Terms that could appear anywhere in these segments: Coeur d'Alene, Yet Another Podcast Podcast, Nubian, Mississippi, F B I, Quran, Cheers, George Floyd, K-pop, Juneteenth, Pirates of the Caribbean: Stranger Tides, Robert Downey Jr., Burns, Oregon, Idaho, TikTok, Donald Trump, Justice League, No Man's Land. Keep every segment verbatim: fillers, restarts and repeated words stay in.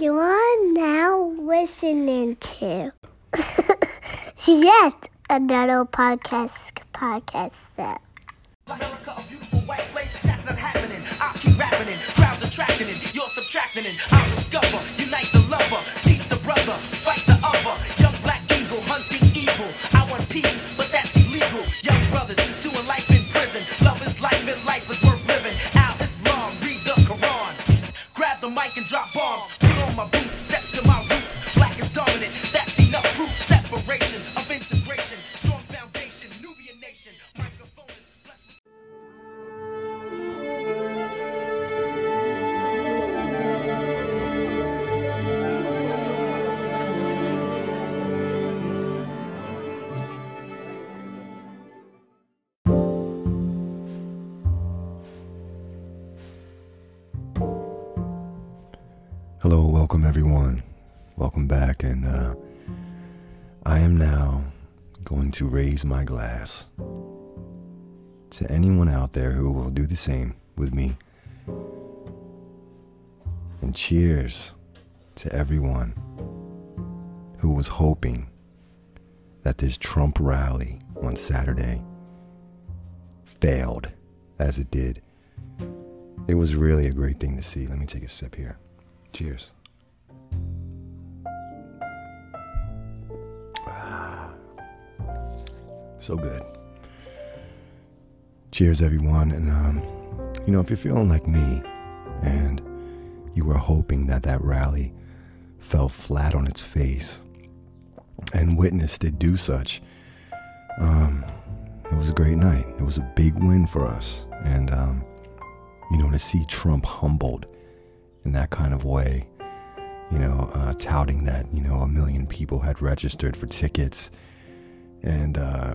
You're now listening to Yet Another Podcast Podcast. America, a beautiful white place, that's not happening. I'll keep rapping it, crowds attracting it, you're subtracting it. I'll discover, unite the lover, teach the brother, fight the other. Young black eagle, hunting evil. I want peace, but that's illegal. Young brothers, doing life in prison. Love is life and life is worth living. Al Islam, read the Quran. Grab the mic and drop bombs. Put on my boots, step to my roots. Black is dominant, that's enough proof. Separation of integration, strong foundation, Nubian nation. Microphone is blessed with... Hello, welcome everyone. Welcome back, and uh, I am now going to raise my glass to anyone out there who will do the same with me. And cheers to everyone who was hoping that this Trump rally on Saturday failed as it did. It was really a great thing to see. Let me take a sip here. Cheers. Ah, so good. Cheers, everyone. And, um, you know, if you're feeling like me and you were hoping that that rally fell flat on its face and witnessed it do such, um, it was a great night. It was a big win for us. And, um, you know, to see Trump humbled in that kind of way, you know, uh, touting that, you know, a million people had registered for tickets and, uh,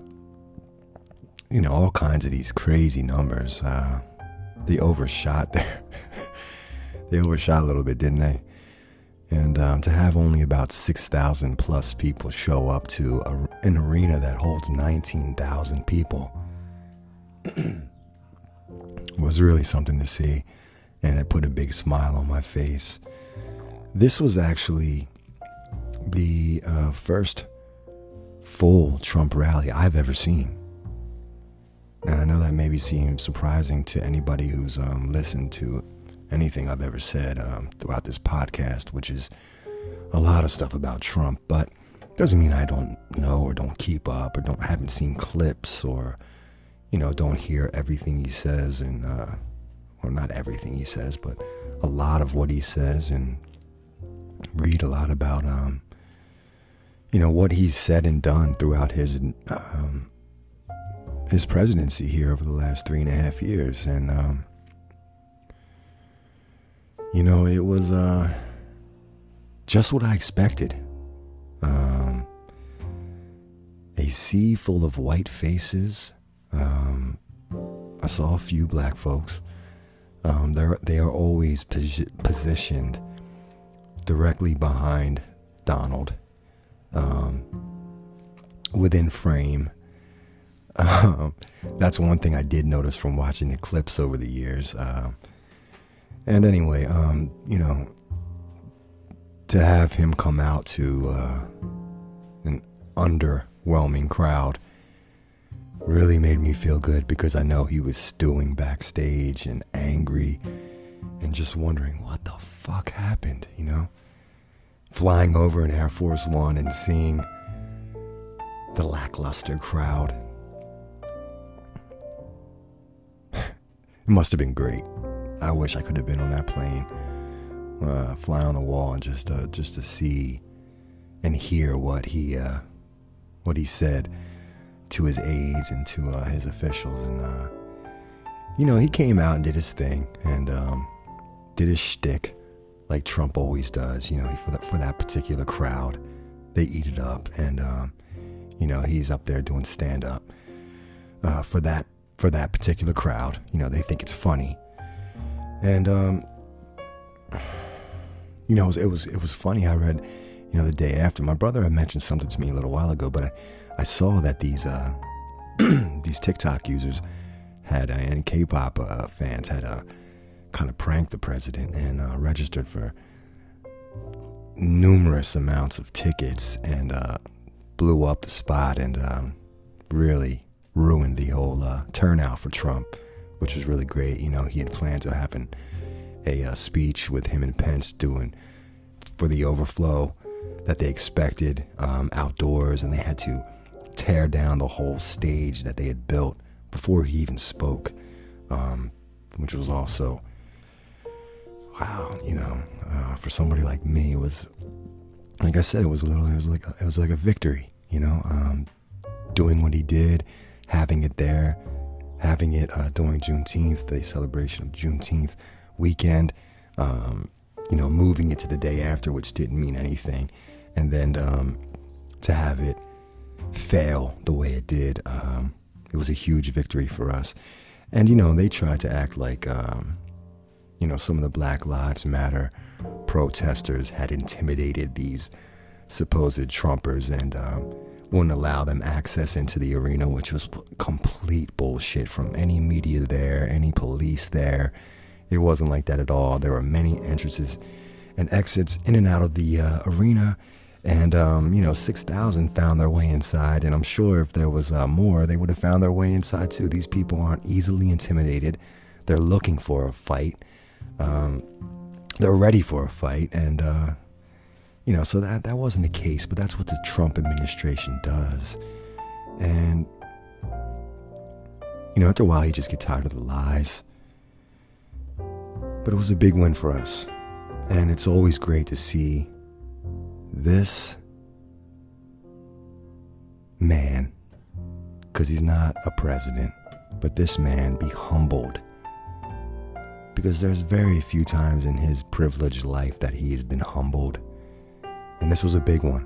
you know, all kinds of these crazy numbers. Uh, they overshot there. They overshot a little bit, didn't they? And um, to have only about six thousand plus people show up to a, an arena that holds nineteen thousand people was really something to see. And it put a big smile on my face. This was actually the uh, first full Trump rally I've ever seen. And I know that maybe seems surprising to anybody who's um, listened to anything I've ever said um, throughout this podcast, which is a lot of stuff about Trump. But it doesn't mean I don't know or don't keep up or don't haven't seen clips or, you know, don't hear everything he says and... Uh, Well, not everything he says, but a lot of what he says, and read a lot about, um, you know, what he's said and done throughout his um, his presidency here over the last three and a half years. And, um, you know, it was uh, just what I expected. Um, a sea full of white faces. Um, I saw a few black folks. Um, they're, they are always pos- positioned directly behind Donald, um, within frame. Um, that's one thing I did notice from watching the clips over the years. Uh, and anyway, um, you know, to have him come out to uh, an underwhelming crowd really made me feel good, because I know he was stewing backstage and angry and just wondering what the fuck happened, you know? Flying over in Air Force One and seeing the lackluster crowd. It must have been great. I wish I could have been on that plane, uh, fly on the wall, and just uh, just to see and hear what he uh, what he said to his aides and to uh, his officials. And uh, you know, he came out and did his thing and um, did his shtick like Trump always does. You know, for that for that particular crowd, they eat it up. And um, you know, he's up there doing stand up uh, for that for that particular crowd. You know, they think it's funny. And um, you know, it was, it was it was funny. I read, you know, the day after, my brother had mentioned something to me a little while ago, but I. I saw that these uh, these TikTok users had uh, and K-pop uh, fans had uh, kind of pranked the president and uh, registered for numerous amounts of tickets and uh, blew up the spot and um, really ruined the whole uh, turnout for Trump, which was really great. You know, he had planned to have an, a uh, speech with him and Pence doing for the overflow that they expected um, outdoors, and they had to tear down the whole stage that they had built before he even spoke, um, which was also, wow, you know, uh, for somebody like me, it was, like I said, it was a little, it was like, it was like a victory, you know, um, doing what he did, having it there, having it uh, during Juneteenth, the celebration of Juneteenth weekend, um, you know, moving it to the day after, which didn't mean anything, and then um, to have it fail the way it did, um, it was a huge victory for us. And, you know, they tried to act like, um, you know, some of the Black Lives Matter protesters had intimidated these supposed Trumpers and um, wouldn't allow them access into the arena, which was complete bullshit from any media there, any police there. It wasn't like that at all. There were many entrances and exits in and out of the uh, arena. And, um, you know, six thousand found their way inside. And I'm sure if there was uh, more, they would have found their way inside too. These people aren't easily intimidated. They're looking for a fight. Um, they're ready for a fight. And, uh, you know, so that, that wasn't the case. But that's what the Trump administration does. And, you know, after a while, you just get tired of the lies. But it was a big win for us. And it's always great to see this man, because he's not a president, but this man be humbled, because there's very few times in his privileged life that he has been humbled, and this was a big one.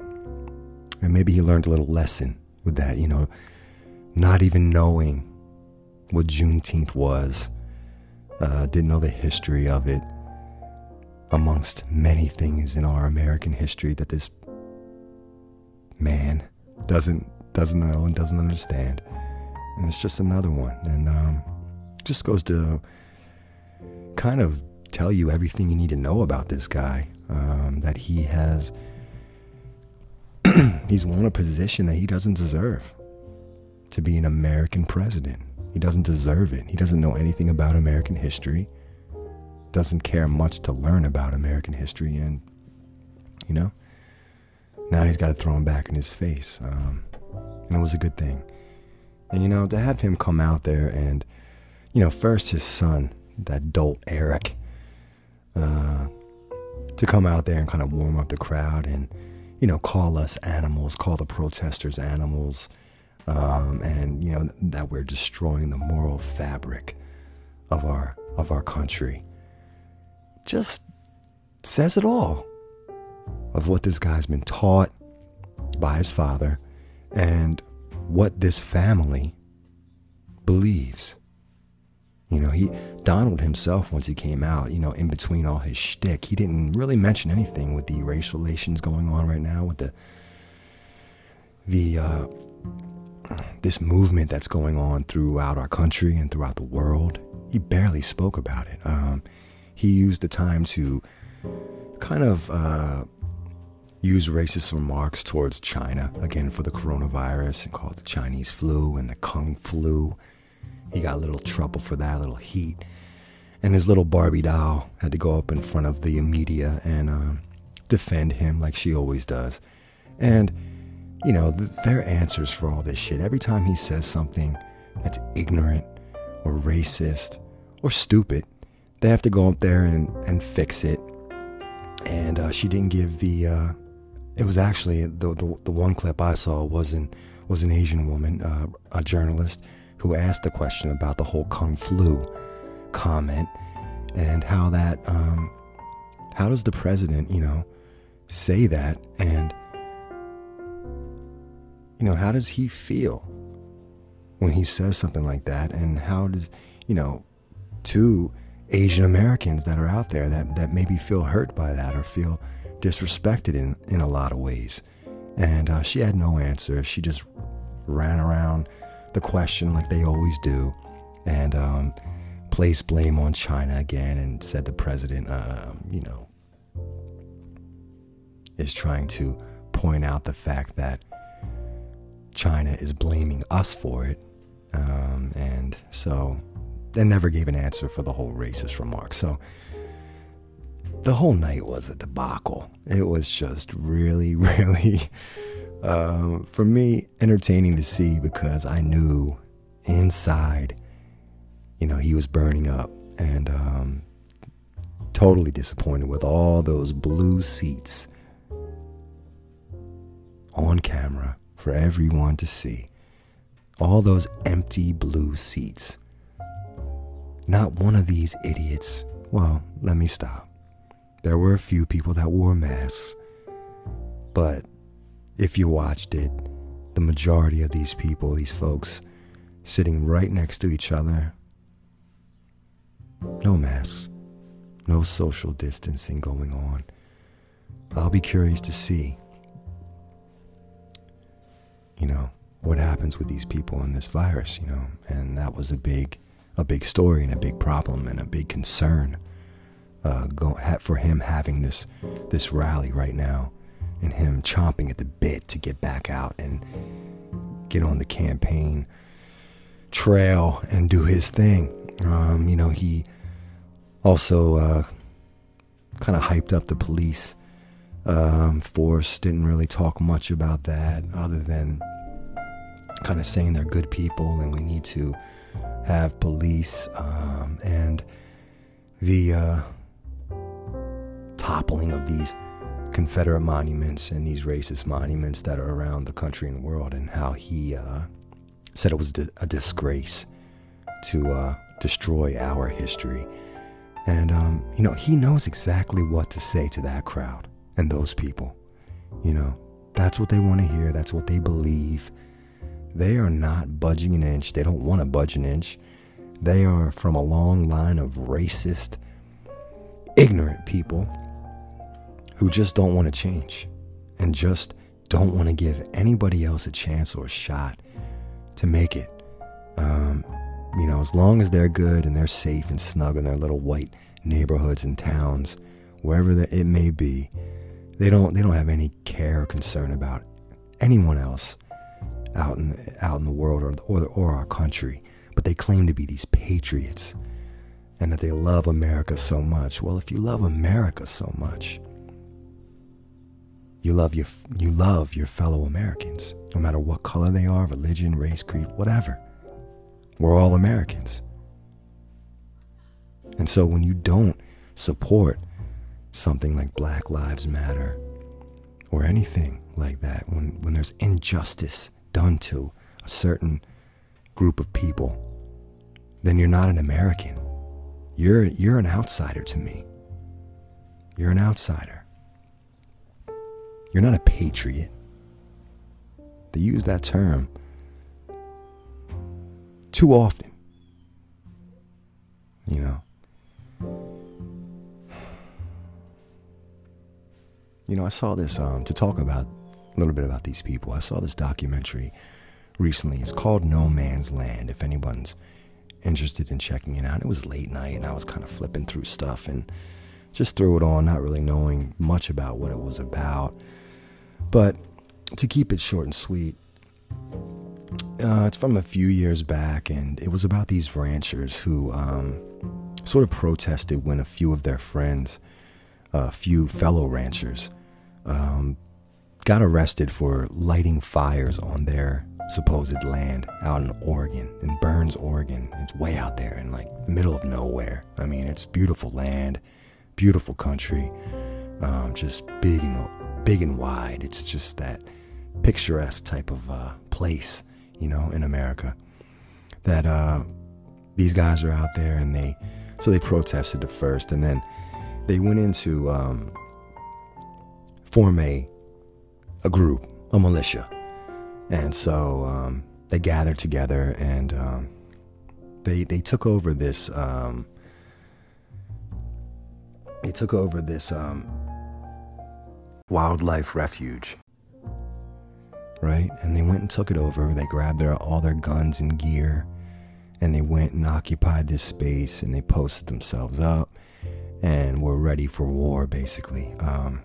And maybe he learned a little lesson with that, you know, not even knowing what Juneteenth was, uh, didn't know the history of it, amongst many things in our American history that this man doesn't doesn't know and doesn't understand. And it's just another one. And um, just goes to kind of tell you everything you need to know about this guy. Um, that he has, he's won a position that he doesn't deserve, to be an American president. He doesn't deserve it. He doesn't know anything about American history. Doesn't care much to learn about American history, and, you know, now he's got to throw him back in his face, um, and it was a good thing. And, you know, to have him come out there and, you know, first his son, that dolt Eric, uh, to come out there and kind of warm up the crowd and, you know, call us animals, call the protesters animals, um, and, you know, that we're destroying the moral fabric of our, of our country. Just says it all of what this guy's been taught by his father and what this family believes. You know, he, Donald himself, once he came out, you know, in between all his shtick, he didn't really mention anything with the race relations going on right now, with the, the, uh, this movement that's going on throughout our country and throughout the world. He barely spoke about it. Um, He used the time to kind of uh, use racist remarks towards China, again, for the coronavirus, and called the Chinese flu and the Kung flu. He got a little trouble for that, a little heat. And his little Barbie doll had to go up in front of the media and uh, defend him like she always does. And, you know, th- their answers for all this shit, every time he says something that's ignorant or racist or stupid, they have to go up there and, and fix it. And uh, she didn't give the, uh, it was actually, the, the the one clip I saw was an, was an Asian woman, uh, a journalist, who asked the question about the whole Kung flu comment and how that, um, how does the president, you know, say that? And, you know, how does he feel when he says something like that? And how does, you know, to Asian Americans that are out there that, that maybe feel hurt by that or feel disrespected in, in a lot of ways. And uh, she had no answer. She just ran around the question like they always do, and um, placed blame on China again and said the president, uh, you know, is trying to point out the fact that China is blaming us for it. Um, and so they never gave an answer for the whole racist remark. So the whole night was a debacle. It was just really, really, uh, for me, entertaining to see, because I knew inside, you know, he was burning up, and um, totally disappointed with all those blue seats on camera for everyone to see. All those empty blue seats. Not one of these idiots. Well, let me stop. There were a few people that wore masks, but if you watched it, the majority of these people, these folks, sitting right next to each other, no masks, no social distancing going on. I'll be curious to see, you know, what happens with these people and this virus, you know, and that was a big, a big story and a big problem and a big concern. Uh, go, ha, for him having this this rally right now and him chomping at the bit to get back out and get on the campaign trail and do his thing. Um, you know, he also uh, kind of hyped up the police um, force, didn't really talk much about that other than kind of saying they're good people and we need to have police um, and the... Uh, toppling of these Confederate monuments and these racist monuments that are around the country and world, and how he uh, said it was di- a disgrace to uh, destroy our history. And, um, you know, he knows exactly what to say to that crowd and those people. You know, that's what they want to hear. That's what they believe. They are not budging an inch. They don't want to budge an inch. They are from a long line of racist, ignorant people who just don't want to change and just don't want to give anybody else a chance or a shot to make it. Um, you know, as long as they're good and they're safe and snug in their little white neighborhoods and towns, wherever the, it may be, they don't they don't have any care or concern about anyone else out in out in the world or or, or our country. But they claim to be these patriots and that they love America so much. Well, if you love America so much, You love your you love your fellow Americans, no matter what color they are, religion, race, creed, whatever. We're all Americans. And so when you don't support something like Black Lives Matter or anything like that, when, when there's injustice done to a certain group of people, then you're not an American. You're you're an outsider to me. You're an outsider. You're not a patriot. They use that term too often. You know. You know, I saw this, um, to talk about a little bit about these people. I saw this documentary recently. It's called No Man's Land, if anyone's interested in checking it out. It was late night and I was kind of flipping through stuff and just threw it on, not really knowing much about what it was about. But to keep it short and sweet, uh, it's from a few years back, and it was about these ranchers who um, sort of protested when a few of their friends, a uh, few fellow ranchers, um, got arrested for lighting fires on their supposed land out in Oregon, in Burns, Oregon. It's way out there in like the middle of nowhere. I mean, it's beautiful land, beautiful country, um, just big and big and wide. It's just that picturesque type of uh, place, you know, in America. That uh, these guys are out there, and they so they protested at first, and then they went into um, form a a group, a militia, and so um, they gathered together and um, they they took over this. Um, They took over this um, wildlife refuge, right? And they went and took it over. They grabbed their, all their guns and gear, and they went and occupied this space, and they posted themselves up and were ready for war, basically. Um,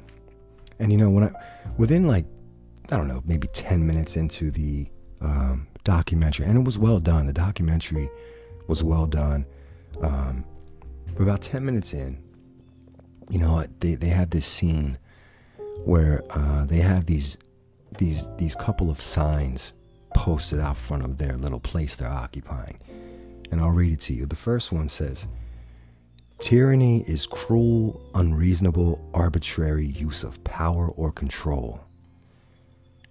And you know, when I, within like, I don't know, maybe ten minutes into the um, documentary, and it was well done. The documentary was well done. Um, but about ten minutes in, you know, they, they have this scene where uh, they have these these these couple of signs posted out front of their little place they're occupying. And I'll read it to you. The first one says, "Tyranny is cruel, unreasonable, arbitrary use of power or control."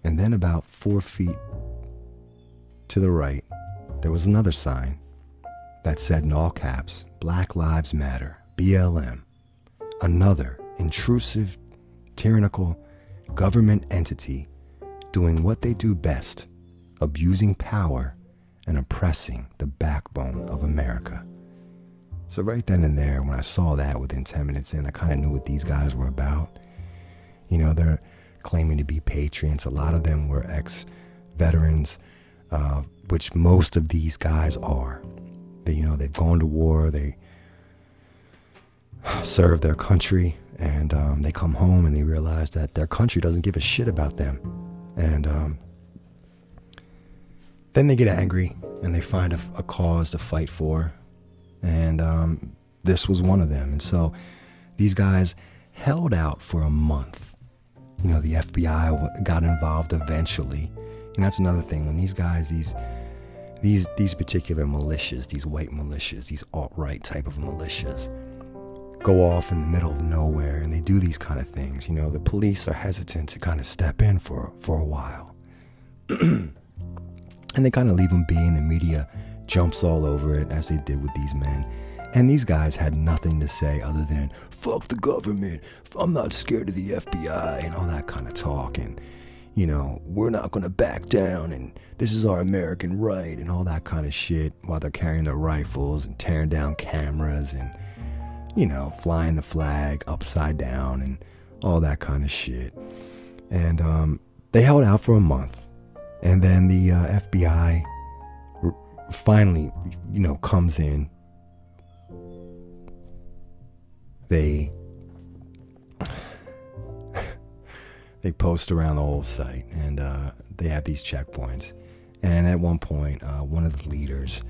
And then about four feet to the right, there was another sign that said in all caps, "Black Lives Matter, B L M. Another intrusive, tyrannical government entity doing what they do best, abusing power and oppressing the backbone of America." So right then and there, when I saw that within ten minutes in, I kind of knew what these guys were about. You know, they're claiming to be patriots. A lot of them were ex-veterans, uh, which most of these guys are. They, you know, they've gone to war, they serve their country, and um, they come home and they realize that their country doesn't give a shit about them. And um, then they get angry and they find a, a cause to fight for. And um, this was one of them. And so these guys held out for a month. You know, the F B I got involved eventually. And that's another thing. When these guys, these these these particular militias, these white militias, these alt-right type of militias, go off in the middle of nowhere and they do these kind of things, you know, the police are hesitant to kind of step in for for a while and they kind of leave them be, and the media jumps all over it, as they did with these men. And these guys had nothing to say other than "fuck the government, I'm not scared of the F B I" and all that kind of talk, and you know, "we're not gonna back down, and this is our American right" and all that kind of shit, while they're carrying their rifles and tearing down cameras and, you know, flying the flag upside down and all that kind of shit. And um, they held out for a month. And then the uh, F B I r- finally, you know, comes in. They they post around the whole site, and uh, they have these checkpoints. And at one point, uh, one of the leaders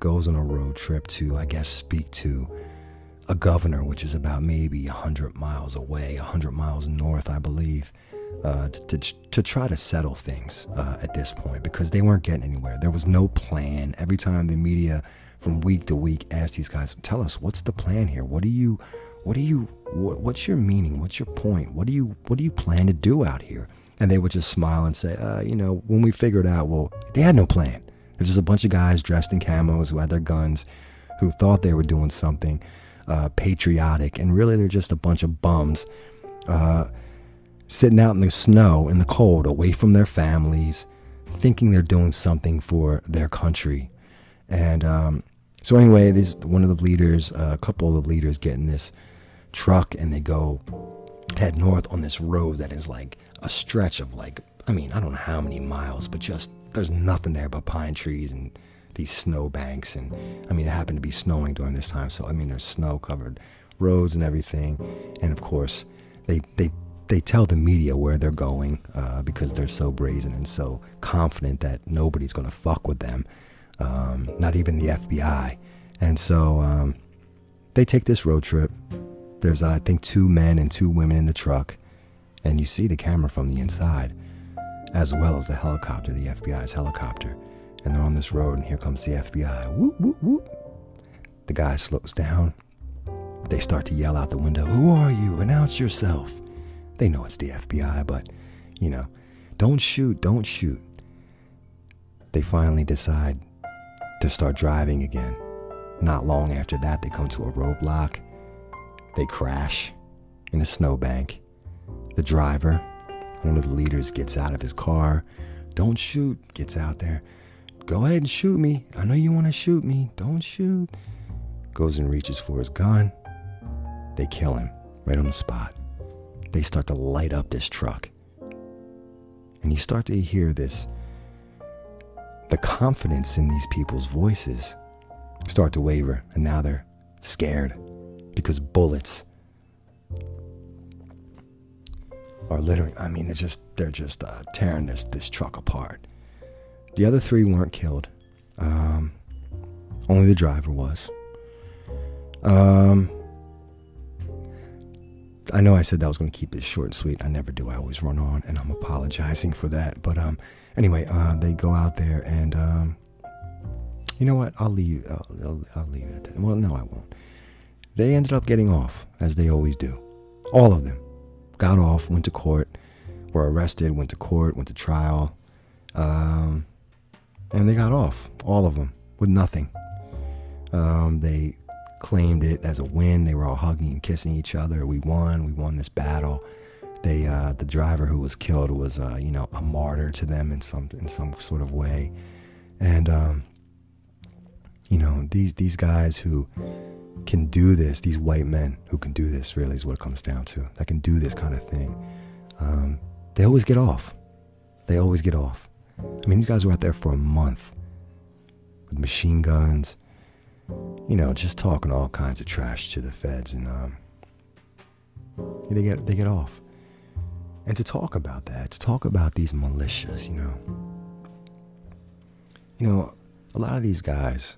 goes on a road trip to, I guess, speak to a governor, which is about maybe one hundred miles away, one hundred miles north, I believe, uh, to, to try to settle things uh, at this point, because they weren't getting anywhere. There was no plan. Every time the media from week to week asked these guys, "Tell us, what's the plan here? What do you, what do you, what, what's your meaning? What's your point? What do you, what do you plan to do out here?" And they would just smile and say, uh, you know, "when we figure it out, well," they had no plan. They're just a bunch of guys dressed in camos who had their guns, who thought they were doing something Uh, patriotic, and really they're just a bunch of bums uh, sitting out in the snow in the cold away from their families, thinking they're doing something for their country. And um, so anyway, this one of the leaders, uh, a couple of the leaders get in this truck and they go head north on this road that is like a stretch of like, I mean, I don't know how many miles, but just there's nothing there but pine trees and these snow banks. And I mean, it happened to be snowing during this time, so I mean, there's snow covered roads and everything. And of course they they they tell the media where they're going uh, because they're so brazen and so confident that nobody's gonna fuck with them, um, not even the F B I. And so um, they take this road trip. There's uh, I think two men and two women in the truck, and you see the camera from the inside as well as the helicopter, the F B I's helicopter. And they're on this road, and here comes the F B I. Whoop, whoop, whoop. The guy slows down. They start to yell out the window, "Who are you? Announce yourself." They know it's the F B I, but, you know, "Don't shoot, don't shoot." They finally decide to start driving again. Not long after that, they come to a roadblock. They crash in a snowbank. The driver, one of the leaders, gets out of his car. "Don't shoot," gets out there. "Go ahead and shoot me. I know you want to shoot me. Don't shoot." Goes and reaches for his gun. They kill him right on the spot. They start to light up this truck. And you start to hear this, the confidence in these people's voices start to waver. And now they're scared because bullets. are literally, I mean, they're just, they're just uh, tearing this, this truck apart. The other three weren't killed. Um, only the driver was. Um, I know I said that I was going to keep it short and sweet. I never do. I always run on, and I'm apologizing for that. But um, anyway, uh, they go out there, and um, you know what? I'll leave. I'll, I'll, I'll leave it at that. Well, no, I won't. They ended up getting off, as they always do. All of them got off, went to court, were arrested, went to court, went to trial, um, and they got off. All of them with nothing. Um, they. Claimed it as a win. They were all hugging and kissing each other. We won. We won this battle. They, uh, the driver who was killed was, uh, you know, a martyr to them in some in some sort of way. And um, you know, these these guys who can do this, these white men who can do this, really is what it comes down to. That can do this kind of thing. Um, they always get off. They always get off. I mean, these guys were out there for a month with machine guns. You know, just talking all kinds of trash to the feds, and um, they get they get off. And to talk about that, to talk about these militias, you know, you know, a lot of these guys,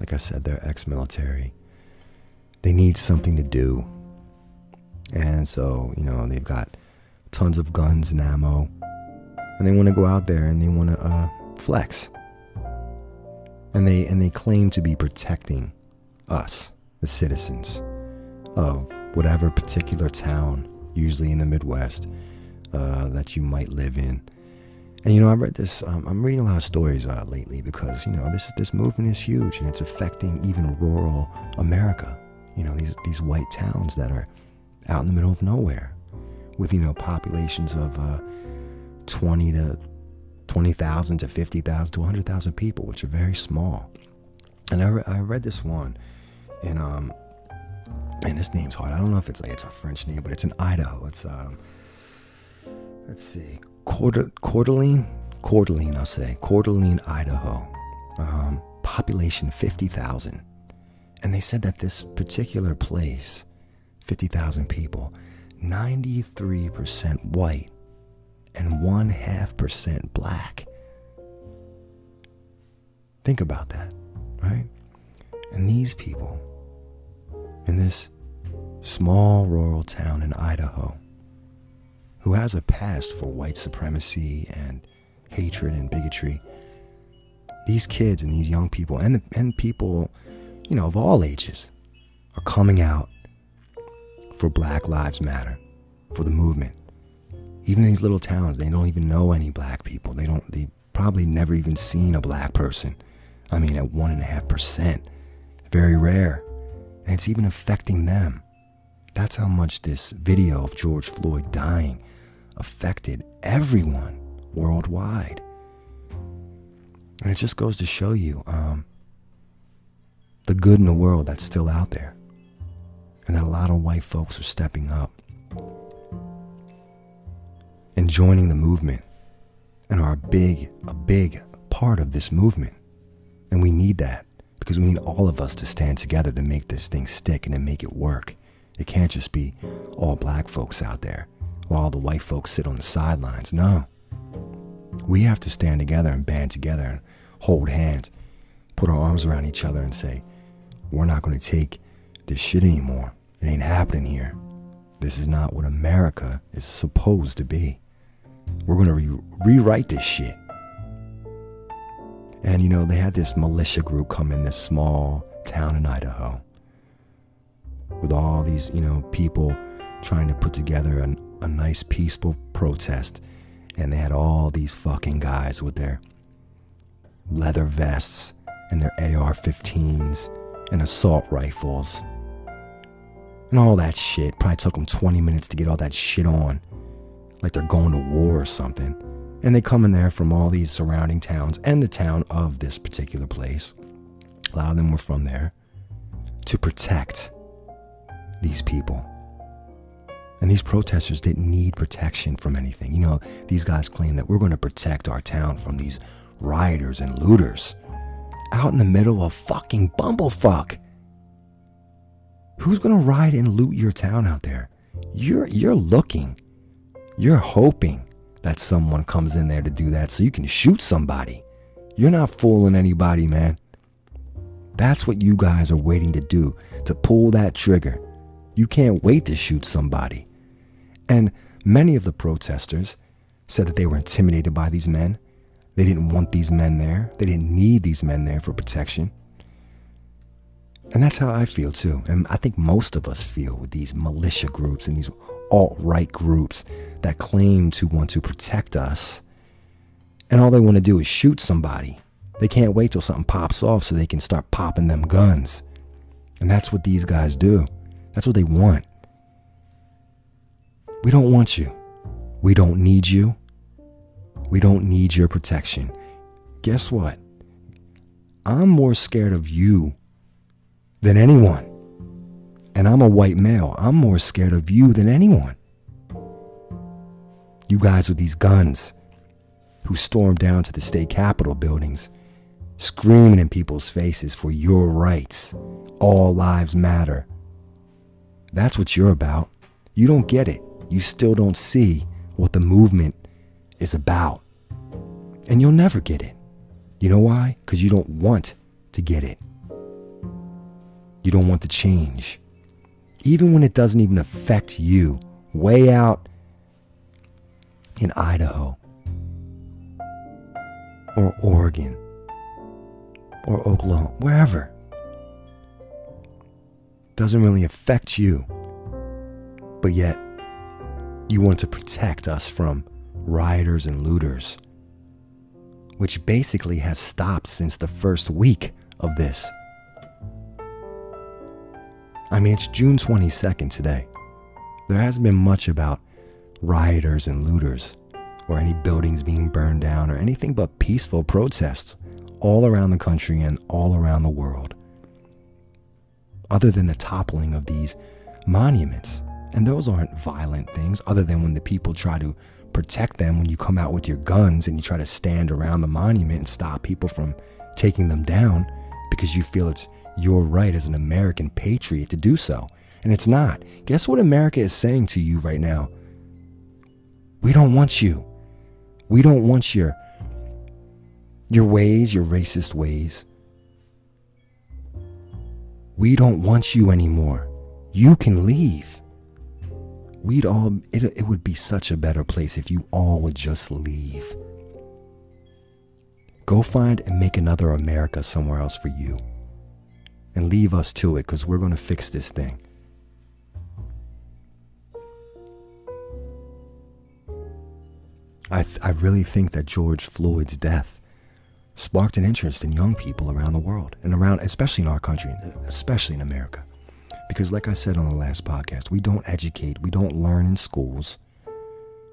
like I said, they're ex-military. They need something to do, and so you know they've got tons of guns and ammo, and they want to go out there and they want to uh, flex. And they and they claim to be protecting us, the citizens of whatever particular town, usually in the Midwest, uh, that you might live in. And you know, I read this. Um, I'm reading a lot of stories uh, lately because you know this this movement is huge and it's affecting even rural America. You know, these these white towns that are out in the middle of nowhere, with you know populations of uh, twenty to. twenty thousand to fifty thousand to one hundred thousand people, which are very small. And I, re- I read this one, and um, and this name's hard. I don't know if it's like it's a French name, but it's in Idaho. It's um, let's see, Coeur d'Alene, Coeur d'Alene, I'll say Coeur d'Alene, Idaho, um, population fifty thousand, and they said that this particular place, fifty thousand people, ninety-three percent white. And one half percent black. Think about that, right? And these people in this small rural town in Idaho, who has a past for white supremacy and hatred and bigotry, these kids and these young people and and people, you know, of all ages, are coming out for Black Lives Matter, for the movement. Even in these little towns, they don't even know any black people. They don't, they probably never even seen a black person. I mean, at one and a half percent, very rare. And it's even affecting them. That's how much this video of George Floyd dying affected everyone worldwide. And it just goes to show you um, the good in the world that's still out there. And that a lot of white folks are stepping up and joining the movement, and are a big, a big part of this movement. And we need that, because we need all of us to stand together to make this thing stick and to make it work. It can't just be all black folks out there, while all the white folks sit on the sidelines. No, we have to stand together and band together and hold hands, put our arms around each other and say, we're not going to take this shit anymore. It ain't happening here. This is not what America is supposed to be. We're going to re- rewrite this shit. And, you know, they had this militia group come in this small town in Idaho with all these, you know, people trying to put together an, a nice, peaceful protest. And they had all these fucking guys with their leather vests and their A R fifteens and assault rifles and all that shit. Probably took them twenty minutes to get all that shit on, like they're going to war or something. And they come in there from all these surrounding towns and the town of this particular place. A lot of them were from there to protect these people. And these protesters didn't need protection from anything. You know, these guys claim that we're going to protect our town from these rioters and looters out in the middle of fucking bumblefuck. Who's going to riot and loot your town out there? you're you're looking, you're hoping that someone comes in there to do that so you can shoot somebody. You're not fooling anybody, man. That's what you guys are waiting to do, to pull that trigger. You can't wait to shoot somebody. And many of the protesters said that they were intimidated by these men. They didn't want these men there. They didn't need these men there for protection. And that's how I feel too. And I think most of us feel with these militia groups and these alt-right groups that claim to want to protect us. And all they want to do is shoot somebody. They can't wait till something pops off so they can start popping them guns. And that's what these guys do. That's what they want. We don't want you. We don't need you. We don't need your protection. Guess what? I'm more scared of you than anyone. And I'm a white male. I'm more scared of you than anyone. You guys with these guns who stormed down to the state capitol buildings, screaming in people's faces for your rights. All lives matter. That's what you're about. You don't get it. You still don't see what the movement is about. And you'll never get it. You know why? Because you don't want to get it. You don't want the change. Even when it doesn't even affect you, way out in Idaho or Oregon or Oklahoma, wherever. Doesn't really affect you. But yet, you want to protect us from rioters and looters, which basically has stopped since the first week of this. I mean, it's June twenty-second today. There hasn't been much about rioters and looters or any buildings being burned down or anything but peaceful protests all around the country and all around the world, other than the toppling of these monuments. And those aren't violent things, other than when the people try to protect them when you come out with your guns and you try to stand around the monument and stop people from taking them down because you feel it's your right as an American patriot to do so. And it's not. Guess what America is saying to you right now? We don't want you. We don't want your, your ways, your racist ways. We don't want you anymore. You can leave. We'd all, it, it would be such a better place if you all would just leave. Go find and make another America somewhere else for you. And leave us to it, because we're going to fix this thing. I, th- I really think that George Floyd's death sparked an interest in young people around the world. And around, especially in our country, especially in America. Because like I said on the last podcast, we don't educate, we don't learn in schools.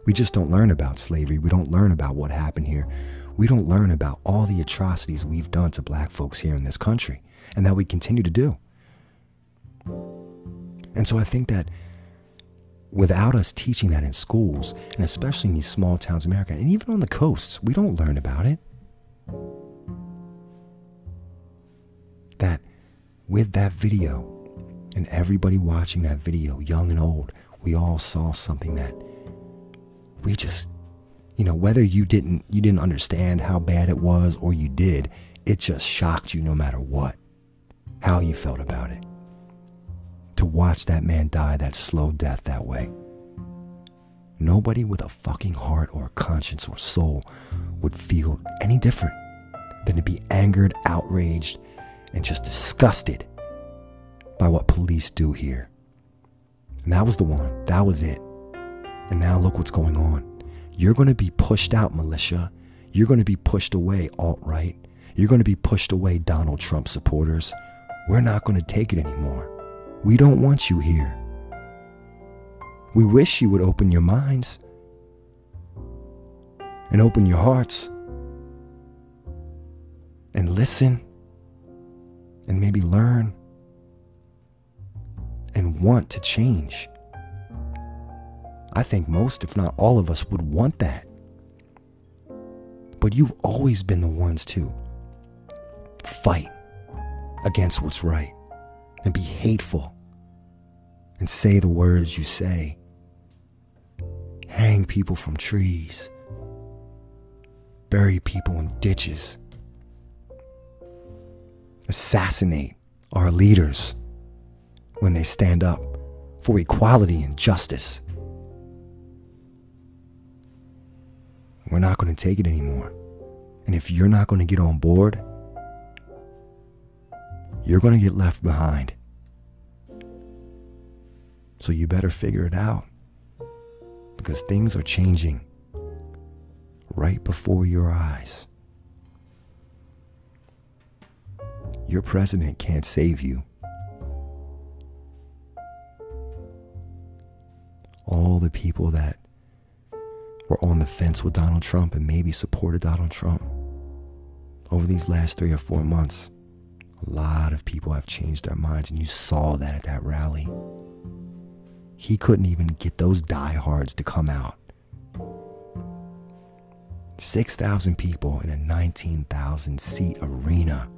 We just don't learn about slavery. We don't learn about what happened here. We don't learn about all the atrocities we've done to black folks here in this country and that we continue to do. And so I think that without us teaching that in schools, and especially in these small towns in America, and even on the coasts, we don't learn about it. That with that video, and everybody watching that video, young and old, we all saw something that we just, you know, whether you didn't, you didn't understand how bad it was or you did, it just shocked you no matter what, how you felt about it. To watch that man die that slow death that way. Nobody with a fucking heart or conscience or soul would feel any different than to be angered, outraged, and just disgusted by what police do here. And that was the one. That was it. And now look what's going on. You're going to be pushed out, militia. You're going to be pushed away, alt-right. You're going to be pushed away, Donald Trump supporters. We're not going to take it anymore. We don't want you here. We wish you would open your minds and open your hearts and listen and maybe learn and want to change. I think most, if not all of us, would want that. But you've always been the ones to fight against what's right and be hateful and say the words you say hang people from trees, bury people in ditches, assassinate our leaders when they stand up for equality and justice. We're not going to take it anymore. And if you're not going to get on board, you're going to get left behind. So you better figure it out, because things are changing right before your eyes. Your president can't save you. All the people that were on the fence with Donald Trump and maybe supported Donald Trump over these last three or four months, a lot of people have changed their minds, and you saw that at that rally. He couldn't even get those diehards to come out. six thousand people in a nineteen thousand seat arena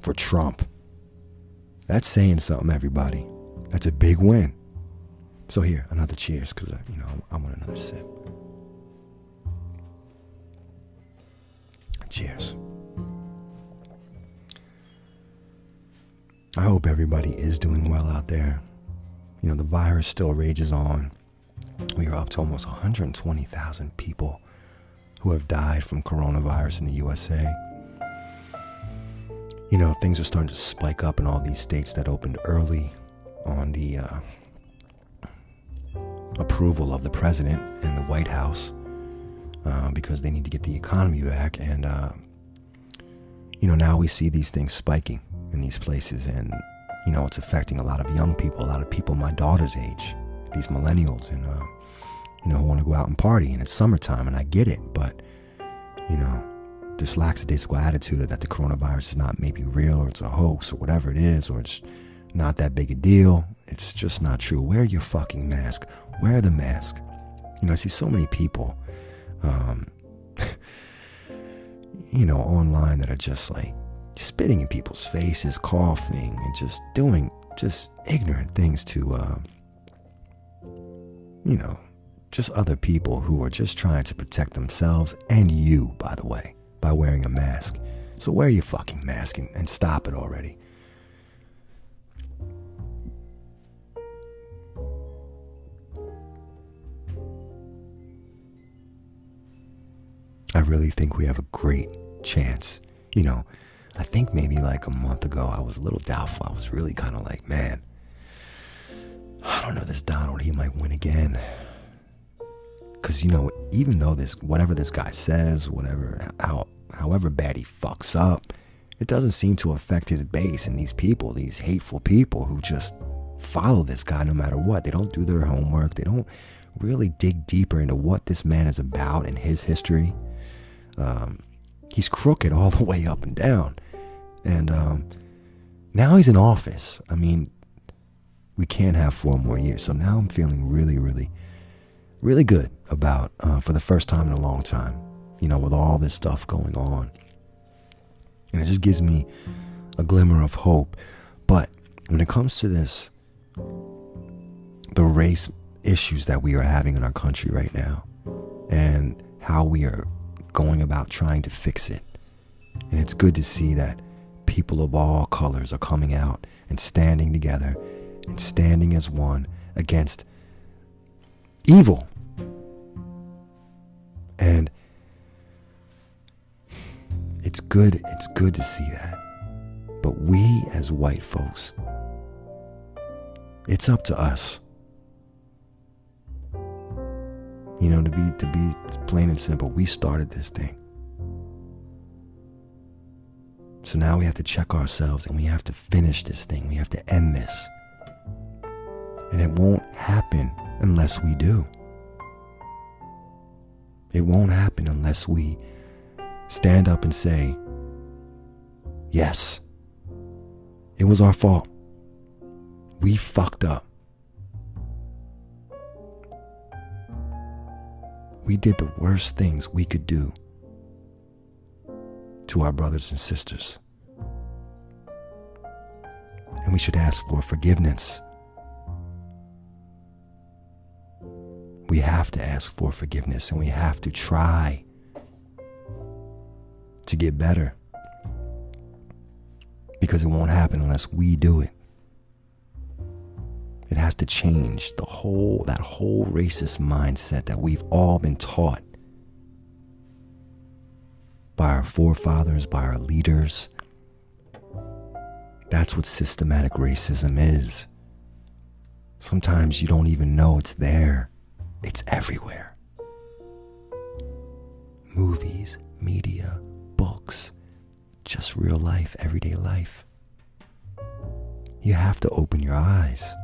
for Trump. That's saying something, everybody. That's a big win. So here, another cheers, because I, you know, I want another sip. Cheers. I hope everybody is doing well out there. You know, the virus still rages on. We are up to almost one hundred twenty thousand people who have died from coronavirus in the U S A. You know, things are starting to spike up in all these states that opened early on the uh, approval of the president and the White House, uh, because they need to get the economy back. And, uh, you know, now we see these things spiking in these places, and you know, it's affecting a lot of young people, a lot of people my daughter's age, these millennials, and, uh, you know, who want to go out and party, and it's summertime, and I get it, but, you know, this lackadaisical attitude that the coronavirus is not maybe real, or it's a hoax, or whatever it is, or it's not that big a deal, it's just not true. Wear your fucking mask. Wear the mask. You know, I see so many people, um, you know, online that are just like, spitting in people's faces, coughing, and just doing just ignorant things to, uh, you know, just other people who are just trying to protect themselves and you, by the way, by wearing a mask. So wear your fucking mask and, and stop it already. I really think we have a great chance, you know. I think maybe like a month ago, I was a little doubtful. I was really kind of like, man, I don't know, this Donald, he might win again. Because, you know, even though this, whatever this guy says, whatever, how, however bad he fucks up, it doesn't seem to affect his base and these people, these hateful people who just follow this guy no matter what. They don't do their homework. They don't really dig deeper into what this man is about and his history. Um, he's crooked all the way up and down. And um, now he's in office. I mean, we can't have four more years. So now I'm feeling really, really, really good about, uh, for the first time in a long time, you know, with all this stuff going on. And it just gives me a glimmer of hope. But when it comes to this, the race issues that we are having in our country right now and how we are going about trying to fix it. And it's good to see that people of all colors are coming out and standing together and standing as one against evil. And it's good, it's good to see that. But we as white folks, it's up to us. You know, to be to be plain and simple, we started this thing. So now we have to check ourselves, and we have to finish this thing. We have to end this. And it won't happen unless we do. It won't happen unless we stand up and say, yes, it was our fault. We fucked up. We did the worst things we could do to our brothers and sisters. And we should ask for forgiveness. we have to ask for forgiveness, and we have to try to get better, because it won't happen unless we do it. It has to change the whole, that whole racist mindset that we've all been taught by our forefathers, by our leaders. That's what systematic racism is. Sometimes you don't even know it's there. It's everywhere. Movies, media, books, just real life, everyday life. You have to open your eyes.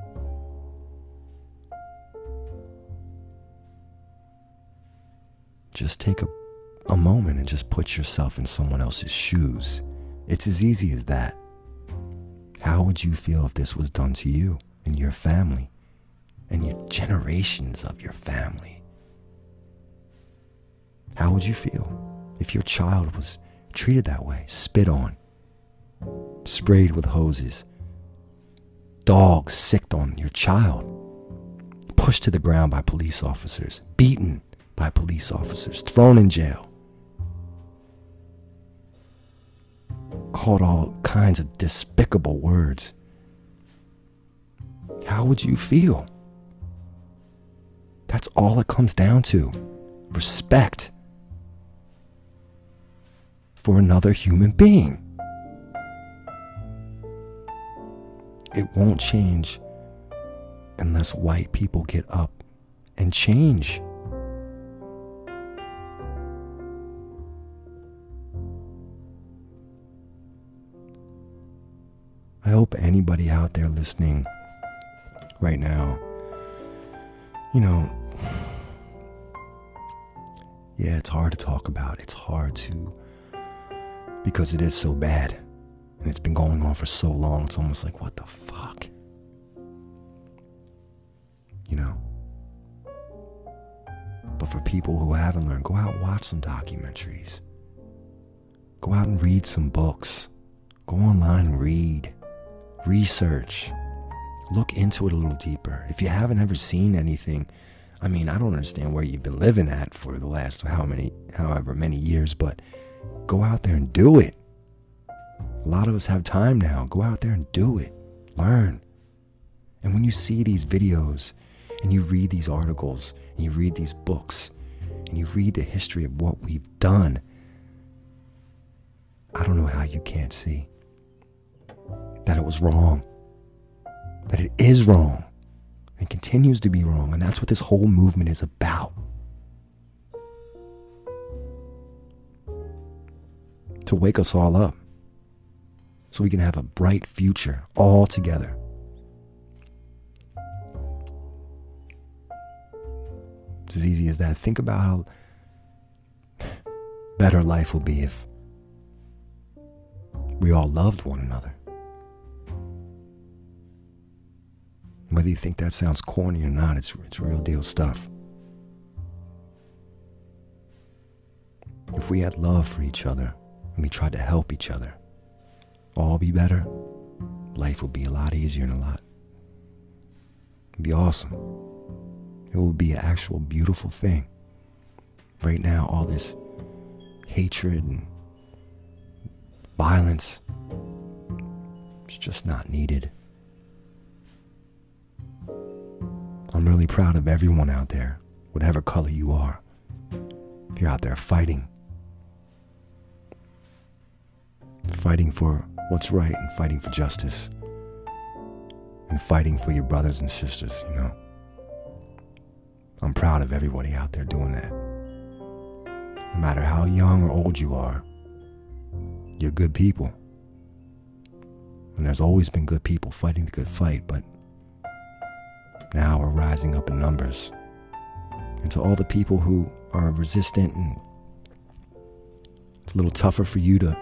Just take a, a moment and just put yourself in someone else's shoes. It's as easy as that. How would you feel if this was done to you and your family and your generations of your family? How would you feel if your child was treated that way, spit on, sprayed with hoses, dogs sicked on your child, pushed to the ground by police officers, beaten by police officers, thrown in jail, called all kinds of despicable words? How would you feel? That's all it comes down to. Respect for another human being. It won't change unless white people get up and change. I hope anybody out there listening right now, you know, yeah, it's hard to talk about. It's hard to, because it is so bad. And it's been going on for so long. It's almost like, what the fuck? You know? But for people who haven't learned, go out and watch some documentaries. Go out and read some books. Go online and read. Research. Look into it a little deeper. If you haven't ever seen anything, I mean, I don't understand where you've been living at for the last how many, however many years, but go out there and do it. A lot of us have time now. Go out there and do it. Learn. And when you see these videos and you read these articles and you read these books and you read the history of what we've done, I don't know how you can't see that it was wrong, that it is wrong, and continues to be wrong. And that's what this whole movement is about. To wake us all up so we can have a bright future all together. It's as easy as that. Think about how better life will be if we all loved one another. Whether you think that sounds corny or not, it's, it's real deal stuff. If we had love for each other and we tried to help each other, all be better, life would be a lot easier and a lot. It'd be awesome. It would be an actual beautiful thing. Right now, all this hatred and violence, it's just not needed. I'm really proud of everyone out there, whatever color you are. If you're out there fighting, fighting for what's right and fighting for justice and fighting for your brothers and sisters, you know, I'm proud of everybody out there doing that. No matter how young or old you are, you're good people. And there's always been good people fighting the good fight, but now we're rising up in numbers. And to all the people who are resistant and it's a little tougher for you to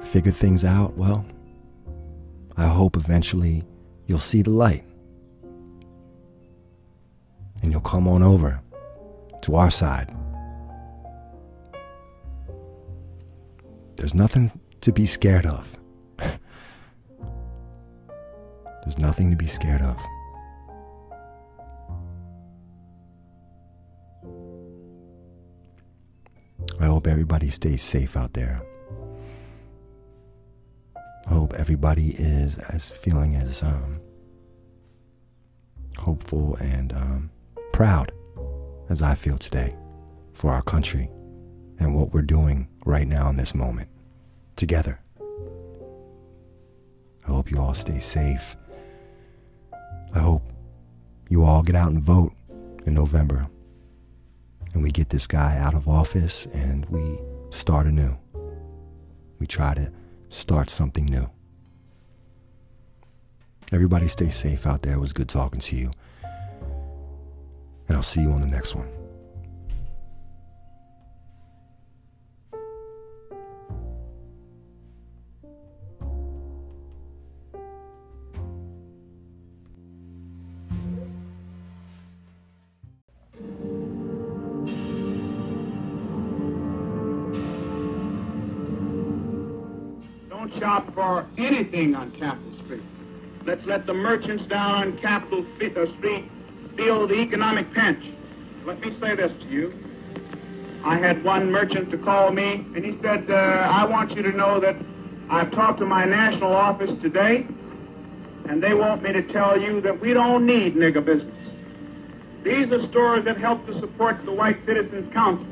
figure things out, well, I hope eventually you'll see the light and you'll come on over to our side. There's nothing to be scared of. There's nothing to be scared of. I hope everybody stays safe out there. I hope everybody is as feeling as um, hopeful and um, proud as I feel today for our country and what we're doing right now in this moment together. I hope you all stay safe. I hope you all get out and vote in November and we get this guy out of office and we start anew. We try to start something new. Everybody stay safe out there. It was good talking to you. And I'll see you on the next one. Shop for anything on Capitol Street. Let's let the merchants down on Capitol Street feel the economic pinch. Let me say this to you. I had one merchant to call me, and he said, uh, I want you to know that I've talked to my national office today, and they want me to tell you that we don't need nigger business. These are stores that help to support the White Citizens Council,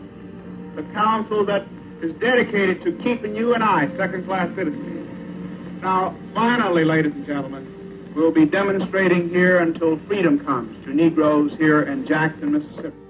the council that is dedicated to keeping you and I second-class citizens. Now, finally, ladies and gentlemen, we'll be demonstrating here until freedom comes to Negroes here in Jackson, Mississippi.